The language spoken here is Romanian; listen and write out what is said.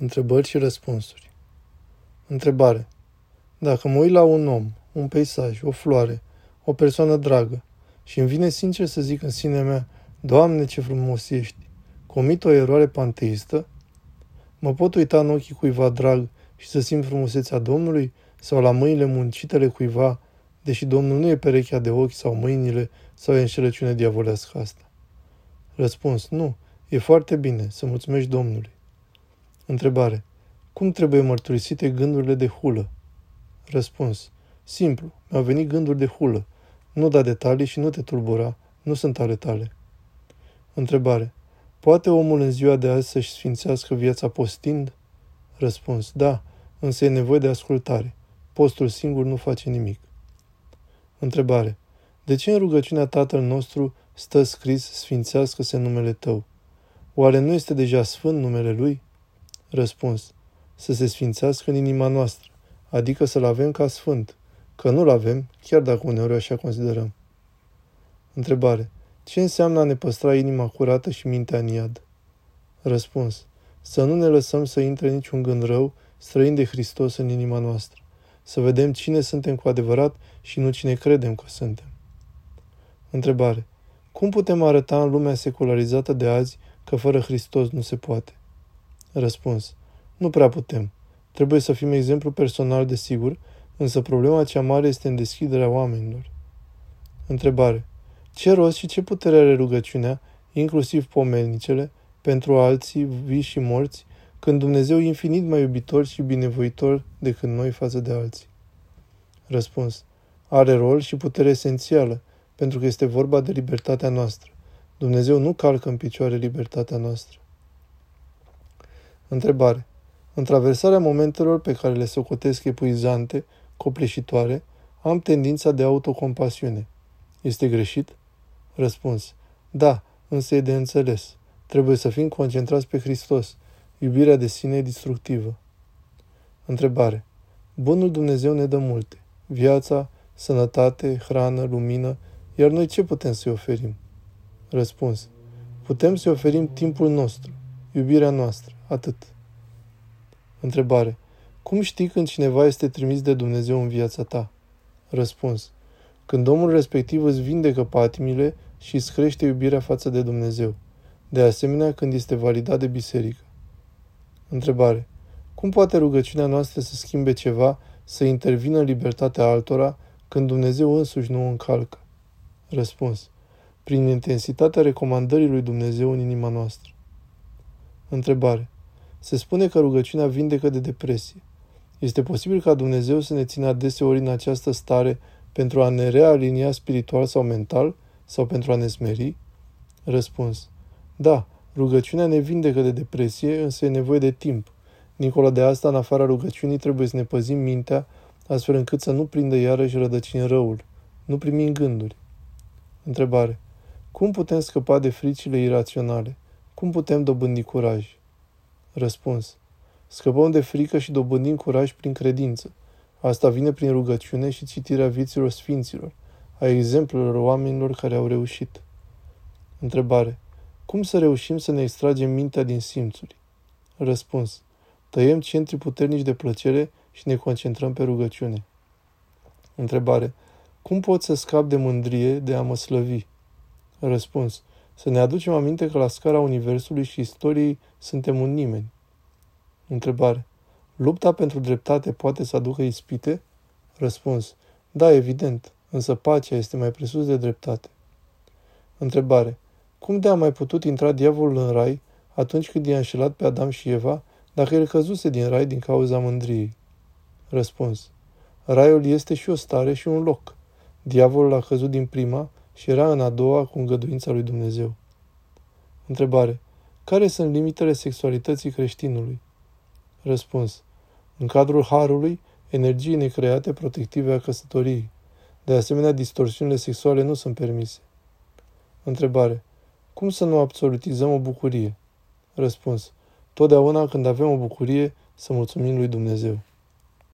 Întrebări și răspunsuri. Întrebare. Dacă mă uit la un om, un peisaj, o floare, o persoană dragă și îmi vine sincer să zic în sinea mea, Doamne, ce frumos ești, comit o eroare panteistă? Mă pot uita în ochii cuiva drag și să simt frumusețea Domnului sau la mâinile muncitele cuiva, deși Domnul nu e perechea de ochi sau mâinile sau e înșelăciune diavolească asta? Răspuns, nu, e foarte bine, să mulțumești Domnului. Întrebare. Cum trebuie mărturisite gândurile de hulă? Răspuns. Simplu, mi-au venit gânduri de hulă. Nu da detalii și nu te tulbura, nu sunt ale tale. Întrebare. Poate omul în ziua de azi să-și sfințească viața postind? Răspuns. Da, însă e nevoie de ascultare. Postul singur nu face nimic. Întrebare. De ce în rugăciunea Tatăl nostru stă scris sfințească-se numele tău? Oare nu este deja sfânt numele lui? Răspuns. Să se sfințească în inima noastră, adică să-l avem ca sfânt, că nu-l avem, chiar dacă uneori așa considerăm. Întrebare. Ce înseamnă a ne păstra inima curată și mintea în iad? Răspuns. Să nu ne lăsăm să intre niciun gând rău străin de Hristos în inima noastră. Să vedem cine suntem cu adevărat și nu cine credem că suntem. Întrebare. Cum putem arăta în lumea secularizată de azi că fără Hristos nu se poate? Răspuns. Nu prea putem. Trebuie să fim exemplu personal, desigur, însă problema cea mare este în deschiderea oamenilor. Întrebare. Ce rost și ce putere are rugăciunea, inclusiv pomelnicele, pentru alții, vii și morți, când Dumnezeu e infinit mai iubitor și binevoitor decât noi față de alții? Răspuns. Are rol și putere esențială, pentru că este vorba de libertatea noastră. Dumnezeu nu calcă în picioare libertatea noastră. Întrebare. În traversarea momentelor pe care le socotesc epuizante, copleșitoare, am tendința de autocompasiune. Este greșit? Răspuns. Da, însă e de înțeles. Trebuie să fim concentrați pe Hristos. Iubirea de sine e distructivă. Întrebare. Bunul Dumnezeu ne dă multe. Viața, sănătate, hrană, lumină, iar noi ce putem să-i oferim? Răspuns. Putem să-i oferim timpul nostru, iubirea noastră, atât. Întrebare. Cum știi când cineva este trimis de Dumnezeu în viața ta? Răspuns. Când omul respectiv îți vindecă patimile și îți crește iubirea față de Dumnezeu. De asemenea, când este validat de biserică. Întrebare. Cum poate rugăciunea noastră să schimbe ceva, să intervină libertatea altora, când Dumnezeu însuși nu o încalcă? Răspuns. Prin intensitatea recomandării lui Dumnezeu în inima noastră. Întrebare. Se spune că rugăciunea vindecă de depresie. Este posibil ca Dumnezeu să ne țină adeseori în această stare pentru a ne realinia spiritual sau mental sau pentru a ne smeri? Răspuns. Da, rugăciunea ne vindecă de depresie, însă e nevoie de timp. Dincolo de asta, în afara rugăciunii, trebuie să ne păzim mintea astfel încât să nu prindă iarăși rădăcini răul. Nu primim gânduri. Întrebare. Cum putem scăpa de fricile iraționale? Cum putem dobândi curaj? Răspuns. Scăpăm de frică și dobândim curaj prin credință. Asta vine prin rugăciune și citirea vieților sfinților, a exemplelor oamenilor care au reușit. Întrebare. Cum să reușim să ne extragem mintea din simțuri? Răspuns. Tăiem centrii puternici de plăcere și ne concentrăm pe rugăciune. Întrebare. Cum pot să scap de mândrie, de a mă slăvi? Răspuns. Să ne aducem aminte că la scara Universului și istoriei suntem un nimeni. Întrebare. Lupta pentru dreptate poate să aducă ispite? Răspuns. Da, evident, însă pacea este mai presus de dreptate. Întrebare. Cum de-a mai putut intra diavolul în rai atunci când i-a înșelat pe Adam și Eva, dacă el căzuse din rai din cauza mândriei? Răspuns. Raiul este și o stare și un loc. Diavolul a căzut din prima și era în a doua cu îngăduința lui Dumnezeu. Întrebare. Care sunt limitele sexualității creștinului? Răspuns. În cadrul harului, energii necreate protective a căsătoriei. De asemenea, distorsiunile sexuale nu sunt permise. Întrebare. Cum să nu absolutizăm o bucurie? Răspuns. Totdeauna când avem o bucurie, să mulțumim lui Dumnezeu.